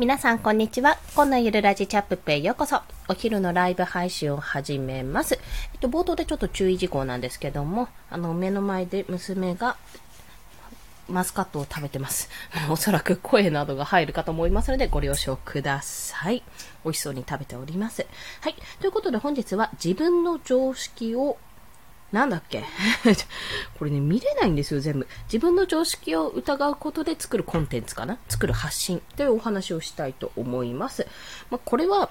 皆さんこんにちは。こんなゆるラジチャップペへようこそ。お昼のライブ配信を始めます。冒頭でちょっと注意事項なんですけども、目の前で娘がマスカットを食べてます。おそらく声などが入るかと思いますのでご了承ください。美味しそうに食べております。はい。ということで本日は自分の常識をこれね、見れないんですよ、全部。自分の常識を疑うことで作るコンテンツかな、作る発信というお話をしたいと思います。これは、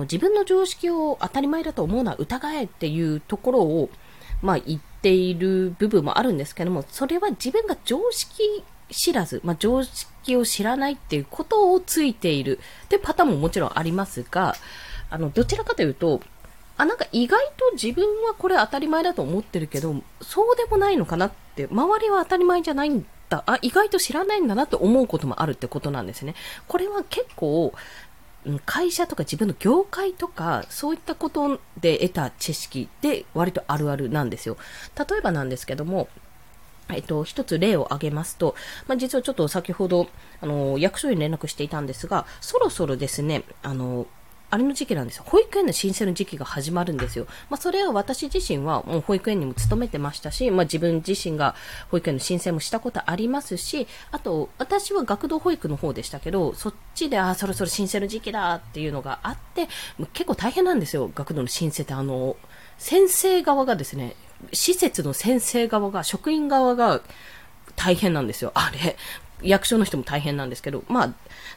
自分の常識を当たり前だと思うのは疑えっていうところを、言っている部分もあるんですけども、それは自分が常識知らず、常識を知らないっていうことをついているってパターンももちろんありますが、どちらかというと、なんか意外と自分はこれ当たり前だと思ってるけど、そうでもないのかなって、周りは当たり前じゃないんだ、意外と知らないんだなと思うこともあるってことなんですね。これは結構、会社とか自分の業界とか、そういったことで得た知識で割とあるあるなんですよ。例えばなんですけども、一つ例を挙げますと、実はちょっと先ほど、役所に連絡していたんですが、そろそろですね、あれの時期なんですよ。保育園の申請の時期が始まるんですよ。それは私自身はもう保育園にも勤めてましたし、自分自身が保育園の申請もしたことありますし、あと私は学童保育の方でしたけど、そっちでそろそろ申請の時期だっていうのがあって、結構大変なんですよ。学童の申請って先生側がですね、施設の先生側が職員側が大変なんですよ。あれ。役所の人も大変なんですけど、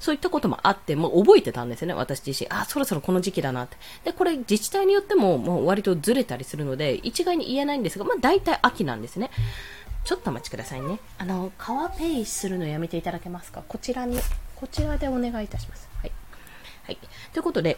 そういったこともあって、覚えてたんですよね、私自身。そろそろこの時期だなって。で、これ自治体によっても、割とずれたりするので、一概に言えないんですが、大体秋なんですね。ちょっとお待ちくださいね。革ペイするのやめていただけますか？こちらでお願いいたします。はい。はい。ということで、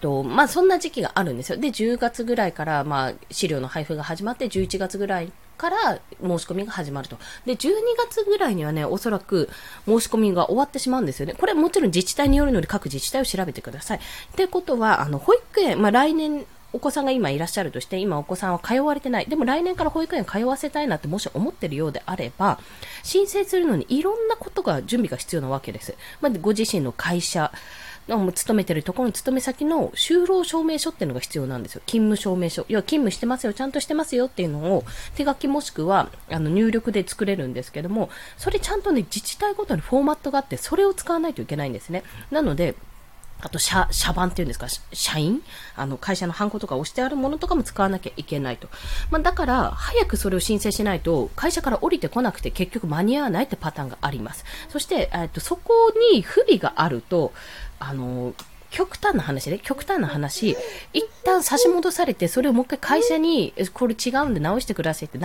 そんな時期があるんですよ。で、10月ぐらいから、資料の配布が始まって、11月ぐらいから申し込みが始まると。で、12月ぐらいにはね、おそらく申し込みが終わってしまうんですよね。これもちろん自治体によるので各自治体を調べてください。ってことは、保育園、来年お子さんが今いらっしゃるとして、今お子さんは通われてない。でも来年から保育園通わせたいなってもし思ってるようであれば、申請するのにいろんなことが、準備が必要なわけです。ご自身の会社、勤めてるところの勤め先の就労証明書っていうのが必要なんですよ。勤務証明書。要は勤務してますよ、ちゃんとしてますよっていうのを手書きもしくは入力で作れるんですけども、それちゃんとね、自治体ごとにフォーマットがあって、それを使わないといけないんですね。なので、あと、社版っていうんですか、社員会社のハンコとか押してあるものとかも使わなきゃいけないと。だから、早くそれを申請しないと、会社から降りてこなくて結局間に合わないってパターンがあります。そして、そこに不備があると、極端な話、一旦差し戻されて、それをもう一回会社に、これ違うんで直してくださいって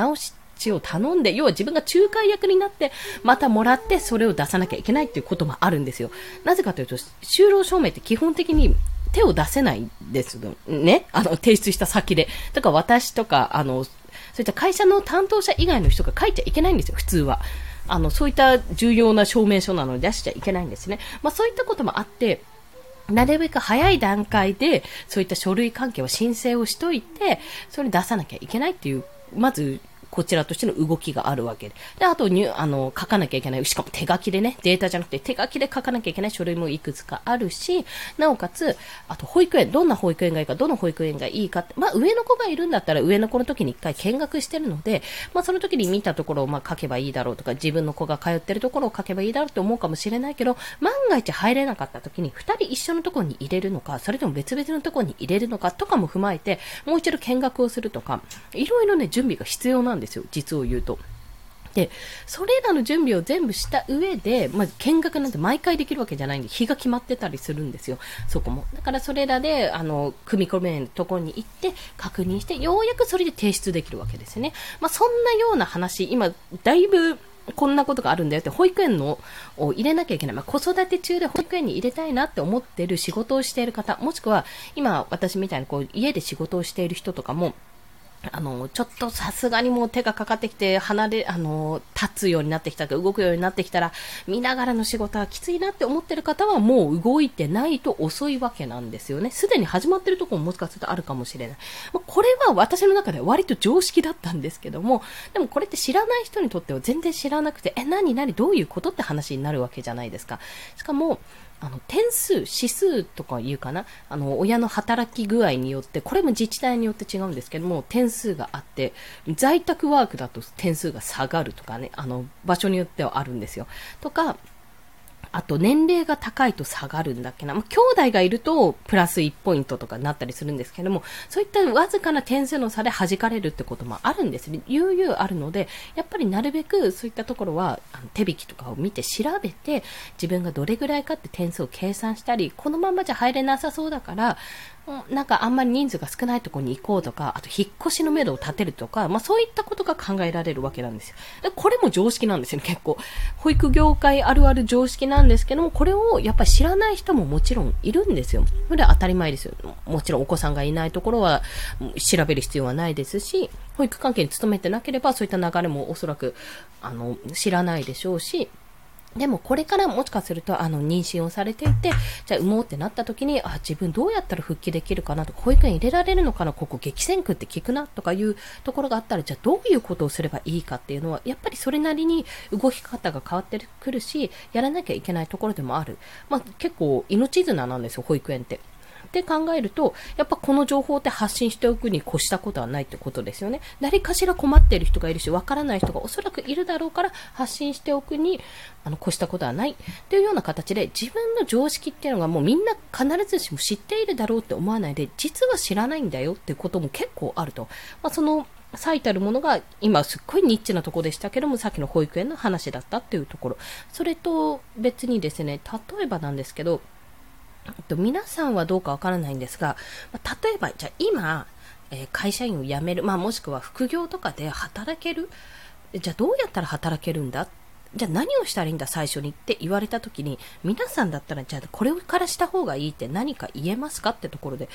を頼んで、要は自分が仲介役になってまたもらってそれを出さなきゃいけないっていうこともあるんですよ。なぜかというと、就労証明って基本的に手を出せないですよね。提出した先で。だから私とかそういった会社の担当者以外の人が書いちゃいけないんですよ、普通は。そういった重要な証明書なので出しちゃいけないんですね。そういったこともあって。なるべく早い段階で、そういった書類関係は申請をしといて、それ出さなきゃいけないっていう、まず、こちらとしての動きがあるわけで。で、あと書かなきゃいけない。しかも手書きでね、データじゃなくて手書きで書かなきゃいけない書類もいくつかあるし、なおかつ、あと保育園、どんな保育園がいいか、どの保育園がいいかって、上の子がいるんだったら上の子の時に一回見学してるので、その時に見たところを書けばいいだろうとか、自分の子が通ってるところを書けばいいだろうって思うかもしれないけど、万が一入れなかった時に二人一緒のところに入れるのか、それとも別々のところに入れるのかとかも踏まえて、もう一度見学をするとか、いろいろね、準備が必要なんですよ、実を言うと。で、それらの準備を全部した上で、見学なんて毎回できるわけじゃないんで、日が決まってたりするんですよ、そこも。だからそれらで、組み込めるところに行って、確認して、ようやくそれで提出できるわけですね。そんなような話、今、だいぶ、こんなことがあるんだよって、保育園のを入れなきゃいけない。子育て中で保育園に入れたいなって思ってる仕事をしている方、もしくは、今、私みたいにこう、家で仕事をしている人とかも、ちょっとさすがにもう手がかかってきて立つようになってきた動くようになってきたら、見ながらの仕事はきついなって思ってる方はもう動いてないと遅いわけなんですよね。すでに始まってるところももしかするとあるかもしれない。これは私の中では割と常識だったんですけども、でもこれって知らない人にとっては全然知らなくて、何どういうことって話になるわけじゃないですか。しかも点数、指数とか言うかな、親の働き具合によって、これも自治体によって違うんですけども、点数があって、在宅ワークだと点数が下がるとかね、場所によってはあるんですよ。とか、あと年齢が高いと下がるんだっけな、兄弟がいるとプラス1ポイントとかなったりするんですけども、そういったわずかな点数の差で弾かれるってこともあるんですね。悠々あるので、やっぱりなるべくそういったところは手引きとかを見て調べて、自分がどれぐらいかって点数を計算したり、このままじゃ入れなさそうだからなんかあんまり人数が少ないところに行こうとか、あと引っ越しの目処を立てるとか、そういったことが考えられるわけなんですよ。でこれも常識なんですよね。結構保育業界あるある常識なんですけども、これをやっぱり知らない人ももちろんいるんですよ。それは当たり前ですよ。もちろんお子さんがいないところは調べる必要はないですし、保育関係に勤めてなければそういった流れもおそらく知らないでしょうし、でもこれからもしかすると妊娠をされていて、じゃあ産もうってなった時に、自分どうやったら復帰できるかなとか、保育園入れられるのかな、ここ激戦区って聞くなとかいうところがあったら、じゃあどういうことをすればいいかっていうのは、やっぱりそれなりに動き方が変わってくるし、やらなきゃいけないところでもある。結構命綱なんですよ、保育園って。って考えると、やっぱこの情報って発信しておくに越したことはないってことですよね。誰かしら困っている人がいるし、わからない人がおそらくいるだろうから、発信しておくに越したことはないというような形で、自分の常識っていうのがもうみんな必ずしも知っているだろうって思わないで、実は知らないんだよっていうことも結構あると。その最たるものが今すっごいニッチなところでしたけども、さっきの保育園の話だったっていうところ。それと別にですね、例えばなんですけど、皆さんはどうかわからないんですが、例えばじゃあ今、会社員を辞める、もしくは副業とかで働ける、じゃあどうやったら働けるんだ、じゃあ何をしたらいいんだ最初にって言われた時に、皆さんだったらじゃあこれからした方がいいって何か言えますかってところで、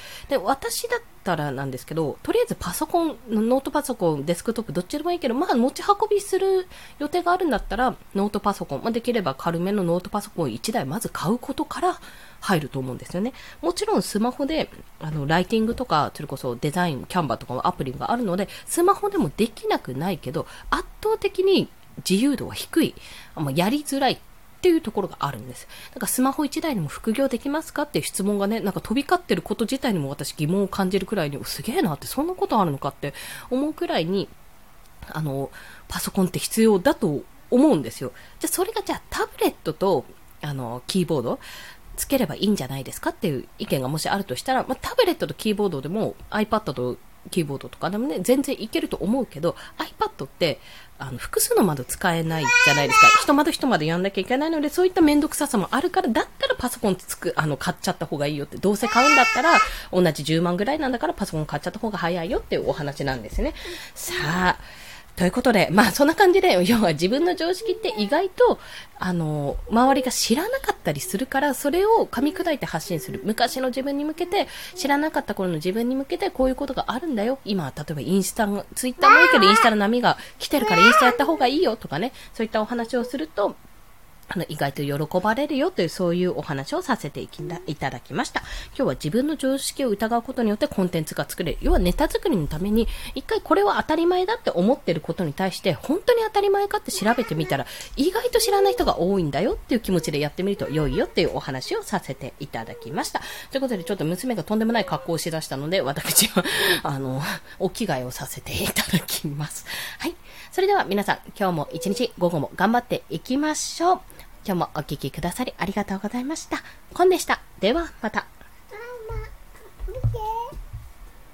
私だったらなんですけど、とりあえずパソコン、ノートパソコン、デスクトップどっちでもいいけど、持ち運びする予定があるんだったらノートパソコン、できれば軽めのノートパソコンを1台まず買うことから入ると思うんですよね。もちろんスマホでライティングとか、それこそデザイン、キャンバーとかのアプリがあるので、スマホでもできなくないけど、圧倒的に自由度は低い、やりづらいっていうところがあるんです。だからスマホ1台にも副業できますかっていう質問がね、なんか飛び交ってること自体にも私疑問を感じるくらいに、すげえなって、そんなことあるのかって思うくらいにパソコンって必要だと思うんですよ。じゃあそれがじゃあタブレットとキーボードつければいいんじゃないですかっていう意見がもしあるとしたら、タブレットとキーボードでも iPad とキーボードとかでもね、全然いけると思うけど、 iPad って複数の窓使えないじゃないですか。一窓一窓やんなきゃいけないので、そういった面倒くささもあるから、だったらパソコン買っちゃった方がいいよって、どうせ買うんだったら同じ10万ぐらいなんだからパソコン買っちゃった方が早いよっていうお話なんですね。さあ、ということで、そんな感じで、要は自分の常識って意外と、周りが知らなかったりするから、それを噛み砕いて発信する。昔の自分に向けて、知らなかった頃の自分に向けて、こういうことがあるんだよ。今、例えばインスタ、ツイッターもいいけど、インスタの波が来てるからインスタやった方がいいよとかね、そういったお話をすると、意外と喜ばれるよという、そういうお話をさせていただきました。今日は自分の常識を疑うことによってコンテンツが作れる。要はネタ作りのために、一回これは当たり前だって思ってることに対して、本当に当たり前かって調べてみたら、意外と知らない人が多いんだよっていう気持ちでやってみると良いよっていうお話をさせていただきました。ということで、ちょっと娘がとんでもない格好をしだしたので、私はお着替えをさせていただきます。はい。それでは皆さん、今日も一日午後も頑張っていきましょう。今日もお聞きくださりありがとうございました。コンでした。ではまた。